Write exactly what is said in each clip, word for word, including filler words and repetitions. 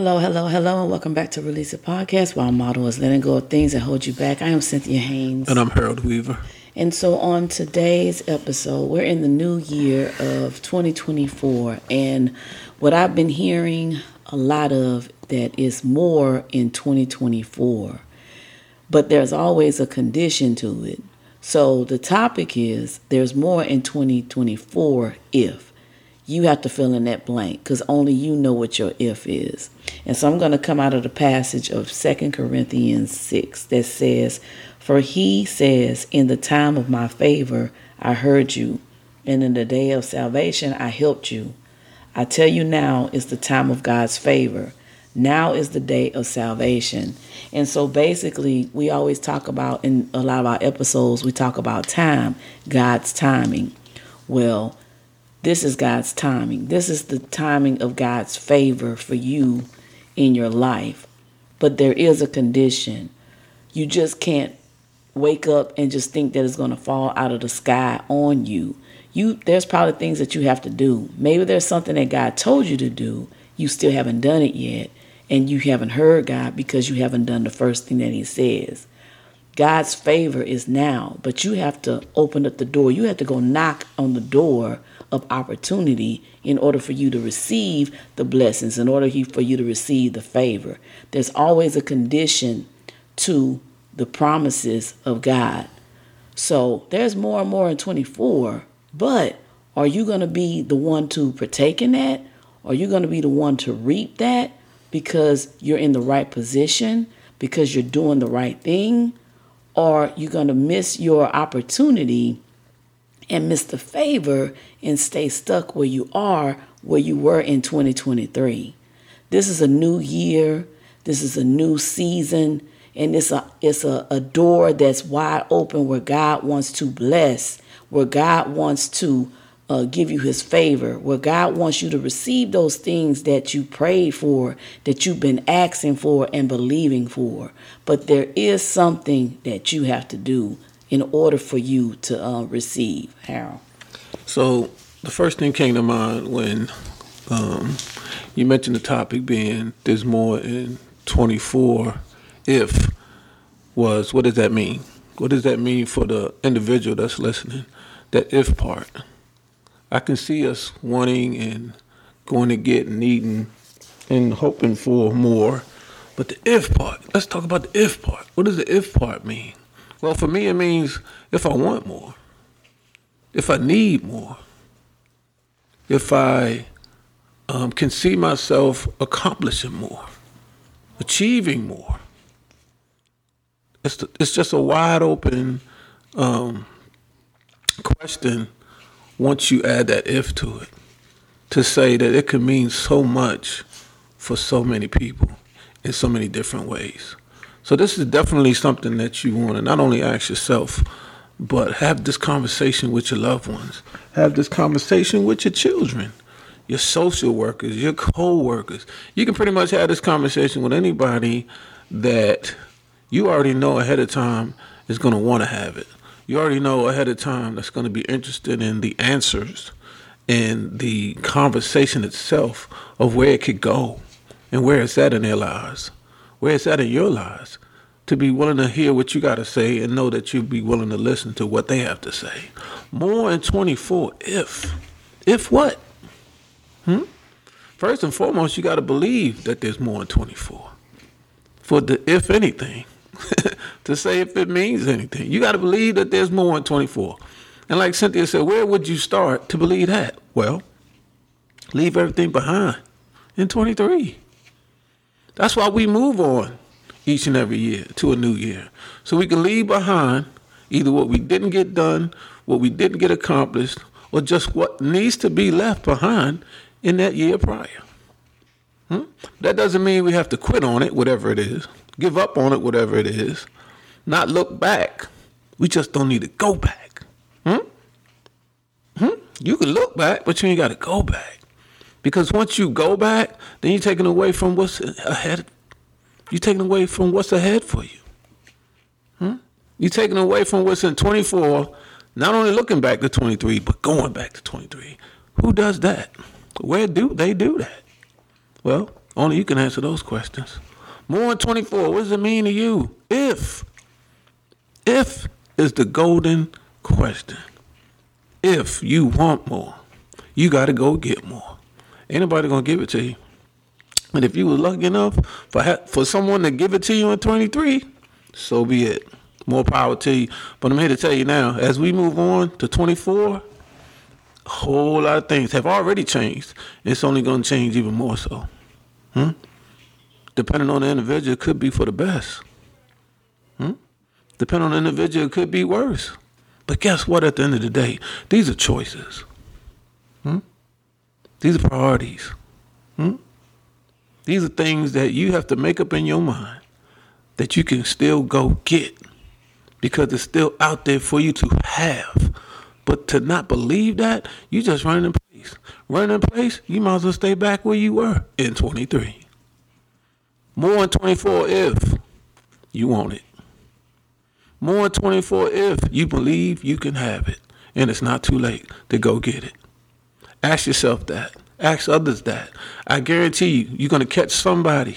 Hello, hello, hello, and welcome back to Release the Podcast, where our motto is letting go of things that hold you back. I am Cynthia Haynes. And I'm Harold Weaver. And so on today's episode, we're in the new year of twenty twenty-four, and what I've been hearing a lot of that is more in twenty twenty-four, but there's always a condition to it. So the topic is, there's more in twenty twenty-four if. You have to fill in that blank because only you know what your if is. And so I'm going to come out of the passage of Second Corinthians six that says, "For he says, in the time of my favor, I heard you, and in the day of salvation, I helped you. I tell you now is the time of God's favor. Now is the day of salvation." And so basically, we always talk about, in a lot of our episodes, we talk about time, God's timing. Well, this is God's timing. This is the timing of God's favor for you in your life. But there is a condition. You just can't wake up and just think that it's going to fall out of the sky on you. You there's probably things that you have to do. Maybe there's something that God told you to do. You still haven't done it yet. And you haven't heard God because you haven't done the first thing that he says. God's favor is now, but you have to open up the door. You have to go knock on the door of opportunity in order for you to receive the blessings, in order for you to receive the favor. There's always a condition to the promises of God. So there's more and more in twenty-four, but are you going to be the one to partake in that? Are you going to be the one to reap that because you're in the right position, because you're doing the right thing? Or are you going to miss your opportunity and miss the favor and stay stuck where you are, where you were in twenty twenty-three. This is a new year. This is a new season. And it's a it's a, a door that's wide open where God wants to bless, where God wants to uh, give you his favor, where God wants you to receive those things that you prayed for, that you've been asking for and believing for. But there is something that you have to do in order for you to uh, receive, Harold. So the first thing came to mind when um, you mentioned the topic being there's more in twenty-four if was, what does that mean? What does that mean for the individual that's listening? That if part. I can see us wanting and going to get and needing and hoping for more. But the if part, let's talk about the if part. What does the if part mean? Well, for me, it means if I want more, if I need more, if I um, can see myself accomplishing more, achieving more. It's the, it's just a wide open um, question once you add that if to it, to say that it can mean so much for so many people in so many different ways. So this is definitely something that you want to not only ask yourself, but have this conversation with your loved ones. Have this conversation with your children, your social workers, your co-workers. You can pretty much have this conversation with anybody that you already know ahead of time is going to want to have it. You already know ahead of time that's going to be interested in the answers and the conversation itself of where it could go and where it's at in their lives. Where it's at in your lives, to be willing to hear what you got to say and know that you'll be willing to listen to what they have to say. More in twenty-four, if. If what? Hmm? First and foremost, you got to believe that there's more in twenty-four. For the if anything, to say if it means anything, you got to believe that there's more in twenty-four. And like Cynthia said, where would you start to believe that? Well, leave everything behind in twenty-three. That's why we move on each and every year to a new year. So we can leave behind either what we didn't get done, what we didn't get accomplished, or just what needs to be left behind in that year prior. Hmm? That doesn't mean we have to quit on it, whatever it is, give up on it, whatever it is, not look back. We just don't need to go back. Hmm? Hmm? You can look back, but you ain't got to go back. Because once you go back, then you're taken away from what's ahead. You're taken away from what's ahead for you. Hmm? You're taken away from what's in twenty-four, not only looking back to twenty-three, but going back to twenty-three. Who does that? Where do they do that? Well, Only you can answer those questions. More than twenty-four, what does it mean to you? If. If is the golden question. If you want more, you got to go get more. Ain't nobody going to give it to you. And if you were lucky enough for ha- for someone to give it to you in twenty-three, so be it. More power to you. But I'm here to tell you now, as we move on to twenty-four, a whole lot of things have already changed. It's only going to change even more so. Hmm? Depending on the individual, it could be for the best. Hmm? Depending on the individual, it could be worse. But guess what? At the end of the day, these are choices. Hmm? These are priorities. Hmm? These are things that you have to make up in your mind that you can still go get because it's still out there for you to have. But to not believe that, you just running in place. Running in place, you might as well stay back where you were in twenty-three. More in twenty-four if you want it. More in twenty-four if you believe you can have it and it's not too late to go get it. Ask yourself that. Ask others that. I guarantee you, you're going to catch somebody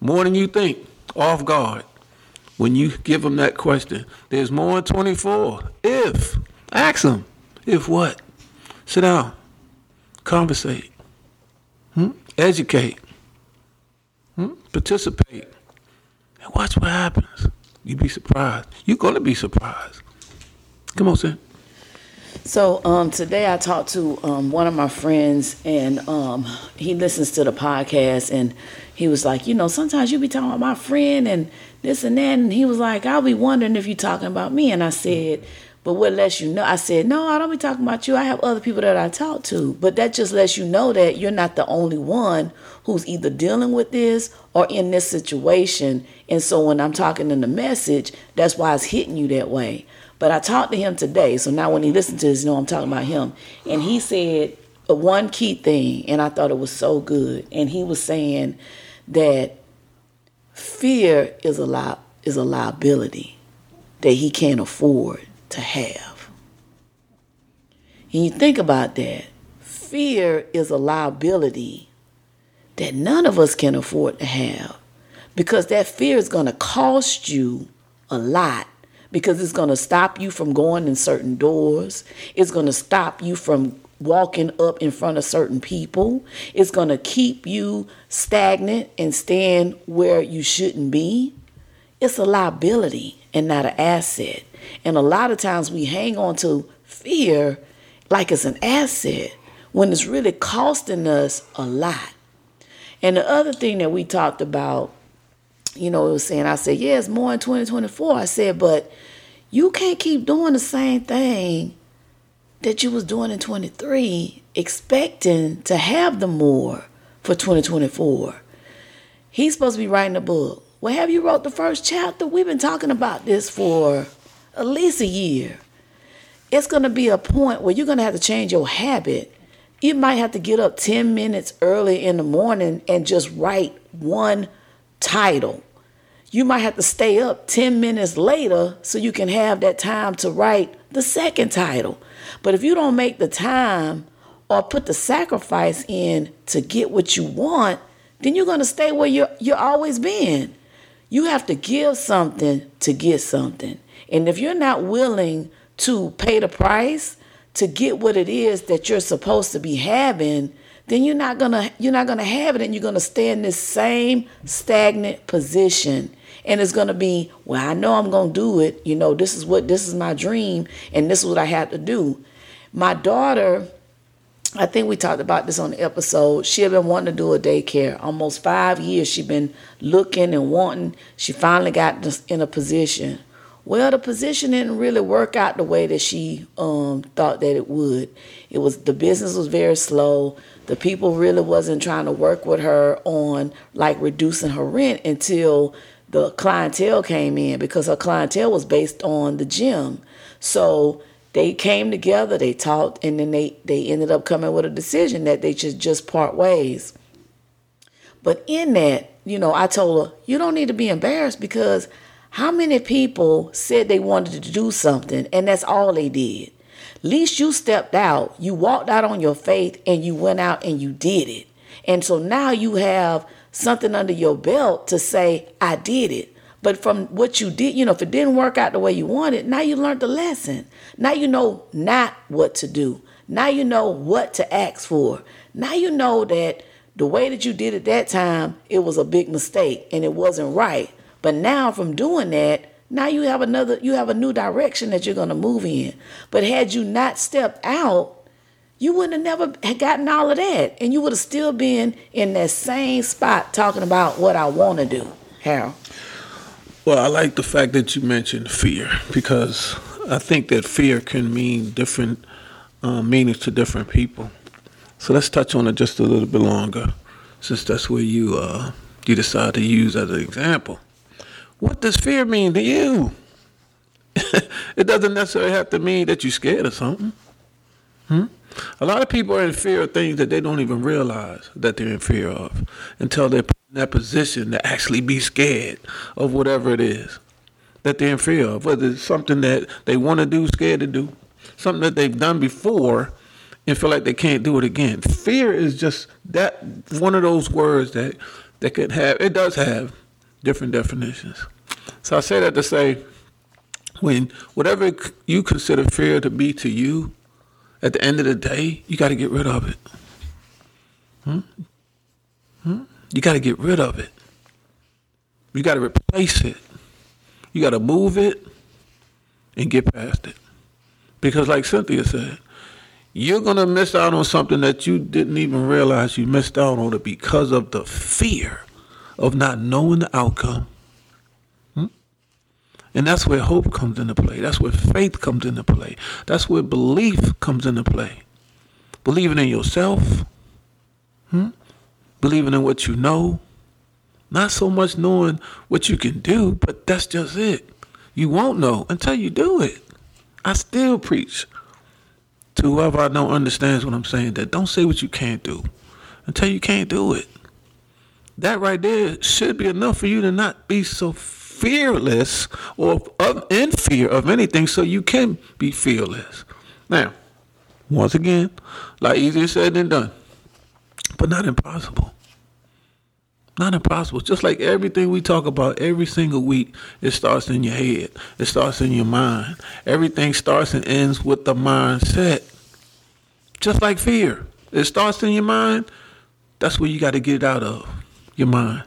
more than you think off guard when you give them that question. There's more in twenty-four if. Ask them. If what? Sit down. Conversate. Hmm? Educate. Hmm? Participate. And watch what happens. You'd be surprised. You're going to be surprised. Come on, Sam. So um, today I talked to um, one of my friends, and um, he listens to the podcast, and he was like, you know, sometimes you be talking about my friend and this and that. And he was like, I'll be wondering if you're talking about me. And I said, but what lets you know? I said, no, I don't be talking about you. I have other people that I talk to. But that just lets you know that you're not the only one who's either dealing with this or in this situation. And so when I'm talking in the message, that's why it's hitting you that way. But I talked to him today, so now when he listens to this, you know I'm talking about him. And he said one key thing, and I thought it was so good. And he was saying that fear is a li- is a liability that he can't afford to have. And you think about that. Fear is a liability that none of us can afford to have, because that fear is going to cost you a lot. Because it's going to stop you from going in certain doors. It's going to stop you from walking up in front of certain people. It's going to keep you stagnant and staying where you shouldn't be. It's a liability and not an asset. And a lot of times we hang on to fear like it's an asset when it's really costing us a lot. And the other thing that we talked about, you know, it was saying, I said, yeah, it's more in twenty twenty-four. I said, but you can't keep doing the same thing that you was doing in twenty-three, expecting to have the more for twenty twenty-four. He's supposed to be writing a book. Well, have you wrote the first chapter? We've been talking about this for at least a year. It's going to be a point where you're going to have to change your habit. You might have to get up ten minutes early in the morning and just write one title. You might have to stay up ten minutes later so you can have that time to write the second title. But if you don't make the time or put the sacrifice in to get what you want, then you're going to stay where you're, you're always been. You have to give something to get something. And if you're not willing to pay the price to get what it is that you're supposed to be having, then you're not gonna you're not gonna have it, and you're gonna stay in this same stagnant position. And it's gonna be, well, I know I'm gonna do it. You know, this is what this is my dream, and this is what I had to do. My daughter, I think we talked about this on the episode. She had been wanting to do a daycare almost five years. She'd been looking and wanting. She finally got in a position. Well, the position didn't really work out the way that she um, thought that it would. It was the business was very slow. The people really wasn't trying to work with her on like reducing her rent until the clientele came in, because her clientele was based on the gym. So they came together, they talked, and then they, they ended up coming with a decision that they should just part ways. But in that, you know, I told her, you don't need to be embarrassed, because how many people said they wanted to do something and that's all they did? Least you stepped out, you walked out on your faith, and you went out and you did it. And so now you have something under your belt to say, I did it. But from what you did, you know, if it didn't work out the way you wanted, now you learned the lesson. Now you know not what to do. Now you know what to ask for. Now you know that the way that you did it that time, it was a big mistake and it wasn't right. But now from doing that, now you have another, you have a new direction that you're going to move in. But had you not stepped out, you wouldn't have never gotten all of that. And you would have still been in that same spot talking about what I want to do. Harold. Well, I like the fact that you mentioned fear, because I think that fear can mean different uh, meanings to different people. So let's touch on it just a little bit longer, since that's where you uh, you decide to use as an example. What does fear mean to you? It doesn't necessarily have to mean that you're scared of something. Hmm? A lot of people are in fear of things that they don't even realize that they're in fear of until they're put in that position to actually be scared of whatever it is that they're in fear of, whether it's something that they want to do, scared to do, something that they've done before and feel like they can't do it again. Fear is just that one of those words that, that could have, it does have different definitions. So I say that to say, when whatever you consider fear to be to you, at the end of the day, you got to get rid of it. Hmm? Hmm? You got to get rid of it. You got to replace it. You got to move it and get past it. Because like Cynthia said, you're going to miss out on something that you didn't even realize you missed out on it because of the fear of not knowing the outcome. Hmm? And that's where hope comes into play. That's where faith comes into play. That's where belief comes into play. Believing in yourself. Hmm? Believing in what you know. Not so much knowing what you can do, but that's just it. You won't know until you do it. I still preach to whoever I know understands what I'm saying, that don't say what you can't do until you can't do it. That right there should be enough for you to not be so fearless or of, in fear of anything, so you can be fearless. Now, once again, a lot easier said than done, but not impossible. Not impossible. Just like everything we talk about every single week, it starts in your head. It starts in your mind. Everything starts and ends with the mindset. Just like fear. It starts in your mind. That's where you got to get it out of your mind.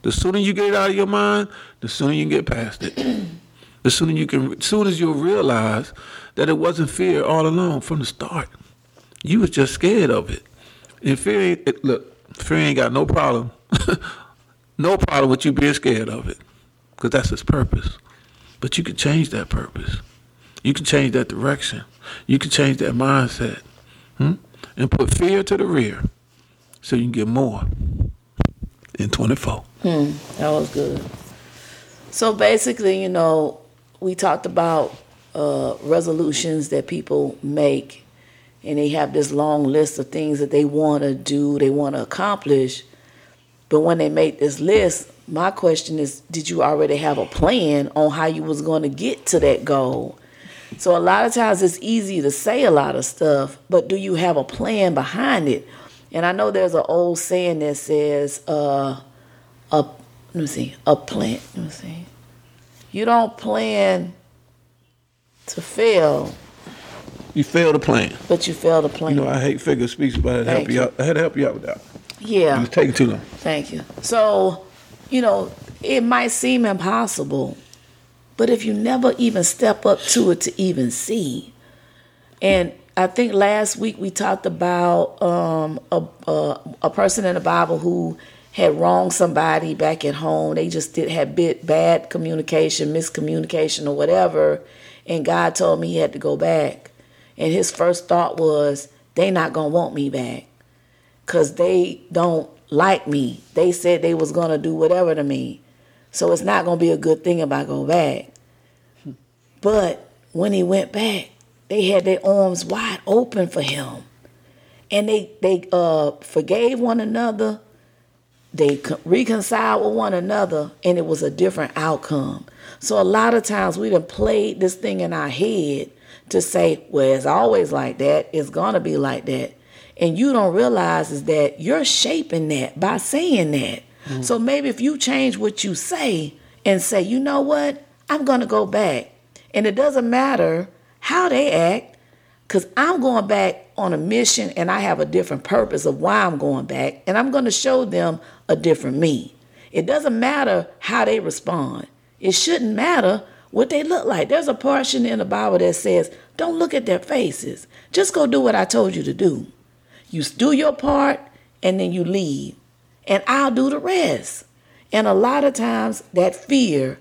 The sooner you get it out of your mind, the sooner you can get past it. The sooner you can, soon as you'll realize that it wasn't fear all along from the start. You was just scared of it. And fear ain't, it, look, fear ain't got no problem. No problem with you being scared of it, because that's its purpose. But you can change that purpose. You can change that direction. You can change that mindset. Hmm? And put fear to the rear so you can get more in twenty-four. Hmm, that was good. So basically, you know, we talked about uh, resolutions that people make, and they have this long list of things that they want to do, they want to accomplish. But when they make this list, my question is, did you already have a plan on how you was going to get to that goal? So a lot of times it's easy to say a lot of stuff, but do you have a plan behind it? And I know there's an old saying that says, uh, a, let me see, a plan. Let me see. You don't plan to fail. You fail to plan. But you fail to plan. You know, I hate figure speech, but I had to help you out. I had to help you out with that. Yeah. It was taking too long. Thank you. So, you know, it might seem impossible, but if you never even step up to it to even see. And I think last week we talked about um, a, a a person in the Bible who had wronged somebody back at home. They just did had bit bad communication, miscommunication, or whatever, and God told me he had to go back. And his first thought was, they not gonna want me back, cause they don't like me. They said they was gonna do whatever to me, so it's not gonna be a good thing if I go back. But when he went back, they had their arms wide open for him. And they they uh, forgave one another. They reconciled with one another, and it was a different outcome. So a lot of times we done played this thing in our head to say, well, it's always like that. It's going to be like that. And you don't realize is that you're shaping that by saying that. Mm-hmm. So maybe if you change what you say and say, you know what, I'm going to go back. And it doesn't matter how they act, because I'm going back on a mission and I have a different purpose of why I'm going back. And I'm going to show them a different me. It doesn't matter how they respond. It shouldn't matter what they look like. There's a portion in the Bible that says, don't look at their faces. Just go do what I told you to do. You do your part and then you leave. And I'll do the rest. And a lot of times that fear,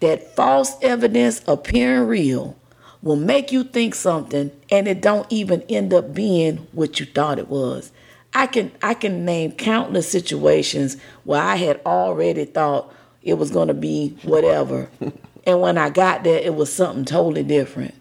that false evidence appearing real, will make you think something and it don't even end up being what you thought it was. I can I can name countless situations where I had already thought it was going to be whatever. And when I got there, it was something totally different.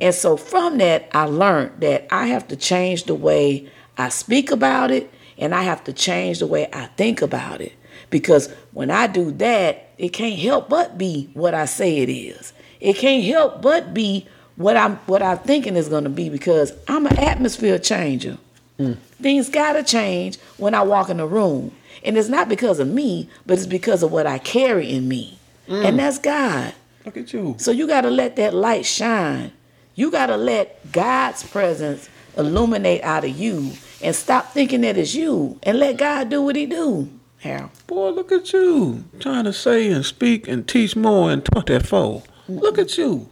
And so from that, I learned that I have to change the way I speak about it, and I have to change the way I think about it. Because when I do that, it can't help but be what I say it is. It can't help but be what I'm what I'm thinking is going to be, because I'm an atmosphere changer. Mm. Things got to change when I walk in a room. And it's not because of me, but it's because of what I carry in me. Mm. And that's God. Look at you. So you got to let that light shine. You got to let God's presence illuminate out of you and stop thinking that it's you and let God do what he do. Harold. Boy, look at you. Trying to say and speak and teach more in twenty-four. Look at you.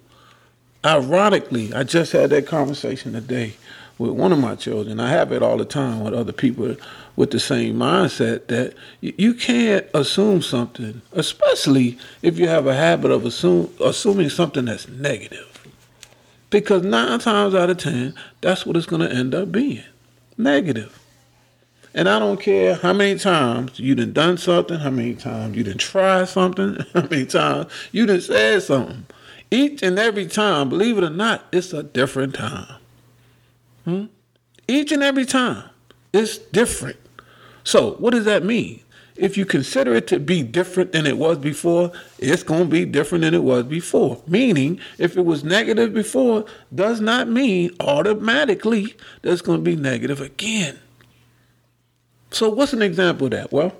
Ironically, I just had that conversation today with one of my children. I have it all the time with other people with the same mindset, that you can't assume something, especially if you have a habit of assume, assuming something that's negative. Because nine times out of ten, that's what it's going to end up being. Negative. And I don't care how many times you done done something, how many times you done tried something, how many times you done said something. Each and every time, believe it or not, it's a different time. Hmm? Each and every time, it's different. So what does that mean? If you consider it to be different than it was before, it's going to be different than it was before. Meaning, if it was negative before, does not mean automatically that's going to be negative again. So what's an example of that? Well,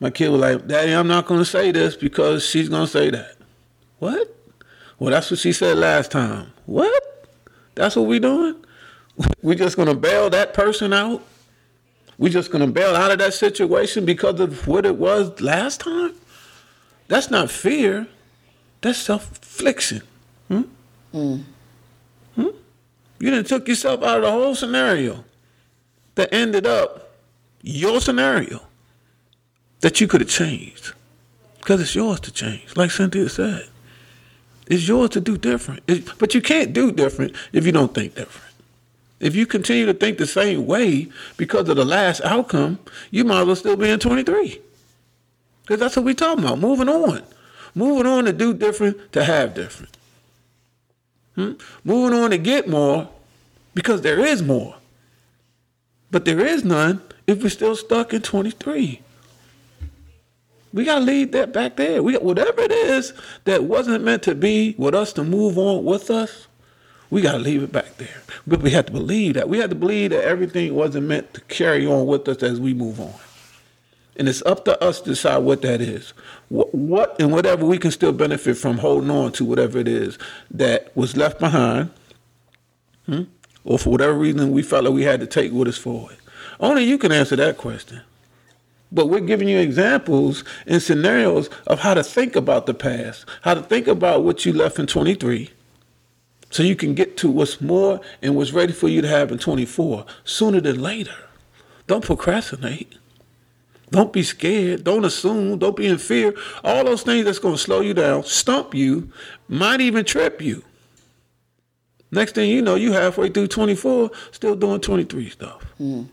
my kid was like, Daddy, I'm not going to say this because she's going to say that. What? Well, that's what she said last time. What? That's what we're doing? We're just going to bail that person out? We're just going to bail out of that situation because of what it was last time? That's not fear. That's self-affliction. Hmm? Mm. Hmm? You done took yourself out of the whole scenario that ended up your scenario that you could have changed, because it's yours to change. Like Cynthia said, it's yours to do different. It, but you can't do different if you don't think different. If you continue to think the same way because of the last outcome, you might as well still be in twenty-three. Because that's what we're talking about, moving on. Moving on to do different, to have different. Hmm? Moving on to get more, because there is more. But there is none if we're still stuck in twenty-three. We got to leave that back there. We whatever it is that wasn't meant to be with us to move on with us, we got to leave it back there. But we have to believe that. We have to believe that everything wasn't meant to carry on with us as we move on. And it's up to us to decide what that is. What, what and whatever we can still benefit from holding on to, whatever it is that was left behind. Hmm? Or for whatever reason we felt like we had to take with us forward. Only you can answer that question. But we're giving you examples and scenarios of how to think about the past, how to think about what you left in twenty-three, so you can get to what's more and what's ready for you to have in twenty-four sooner than later. Don't procrastinate. Don't be scared. Don't assume. Don't be in fear. All those things that's going to slow you down, stump you, might even trip you. Next thing you know, you halfway through twenty-four, still doing twenty-three stuff. Mm.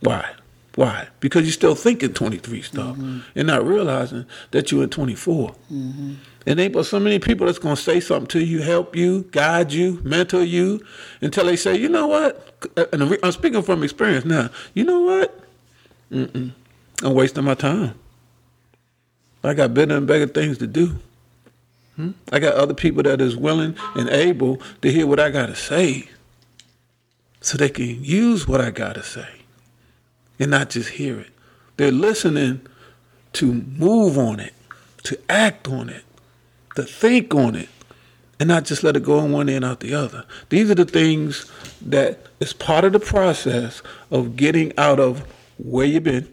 Why? Why? Because you're still thinking twenty-three stuff, mm-hmm. and not realizing that you're in twenty-four. Mm-hmm. And ain't but so many people that's going to say something to you, help you, guide you, mentor you, until they say, you know what? And I'm speaking from experience now. You know what? Mm-mm. I'm wasting my time. I got better and better things to do. Hmm? I got other people that is willing and able to hear what I got to say. so they can use what I got to say and not just hear it. They're listening to move on it, to act on it, to think on it, and not just let it go in one ear and out the other. These are the things that is part of the process of getting out of where you've been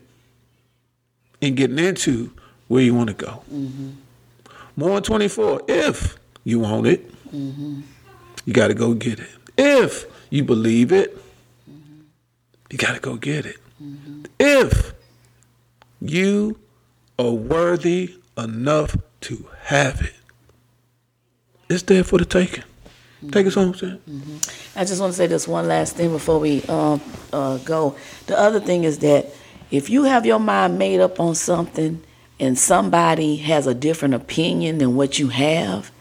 and getting into where you want to go. Mm-hmm. More than twenty-four, if you want it, mm-hmm. you got to go get it. If you believe it, mm-hmm. you got to go get it. Mm-hmm. If you are worthy enough to have it, it's there for the taking. Mm-hmm. Take us home, Sam. Mm-hmm. I just want to say this one last thing before we um, uh, go. The other thing is that if you have your mind made up on something and somebody has a different opinion than what you have,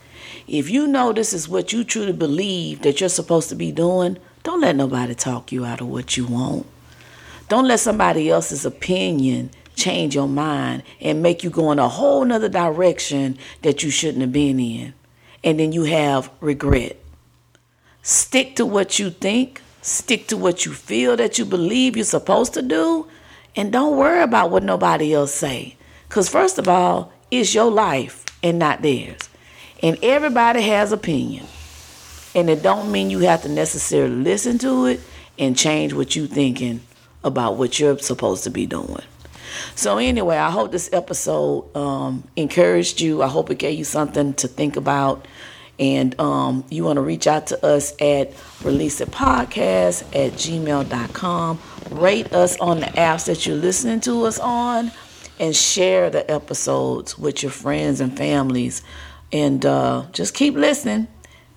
if you know this is what you truly believe that you're supposed to be doing, don't let nobody talk you out of what you want. Don't let somebody else's opinion change your mind and make you go in a whole nother direction that you shouldn't have been in. And then you have regret. Stick to what you think. Stick to what you feel that you believe you're supposed to do. And don't worry about what nobody else say. Because first of all, it's your life and not theirs. And everybody has opinion. And it don't mean you have to necessarily listen to it and change what you're thinking about what you're supposed to be doing. So anyway, I hope this episode um, encouraged you. I hope it gave you something to think about. And um, you want to reach out to us at release it podcast at gmail dot com. Rate us on the apps that you're listening to us on. And share the episodes with your friends and families. And uh, just keep listening.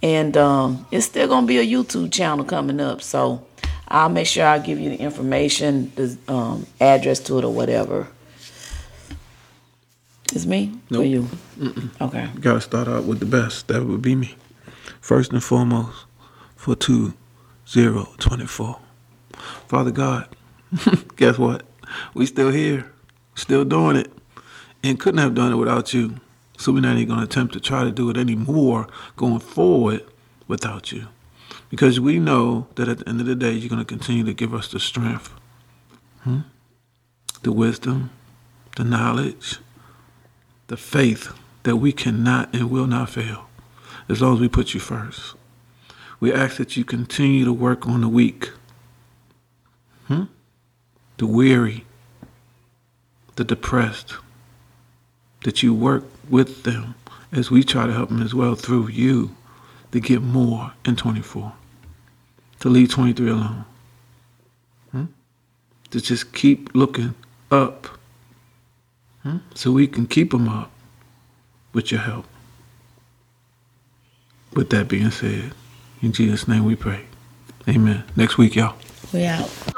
And um, it's still going to be a YouTube channel coming up. So I'll make sure I give you the information, the um, address to it or whatever. It's me? Nope. Or you? Mm-mm. Okay. You got to start out with the best. That would be me. First and foremost, for two zero twenty-four. Father God, guess what? We still here. Still doing it. And couldn't have done it without you. So we're not even going to attempt to try to do it anymore going forward without you. Because we know that at the end of the day, you're going to continue to give us the strength, hmm? the wisdom, the knowledge, the faith that we cannot and will not fail as long as we put you first. We ask that you continue to work on the weak, hmm? the weary, the depressed, that you work with them as we try to help them as well through you to get more in twenty-four, to leave twenty-three alone, hmm? to just keep looking up hmm? so we can keep them up with your help. With that being said, in Jesus' name we pray. Amen. Next week, y'all. We out.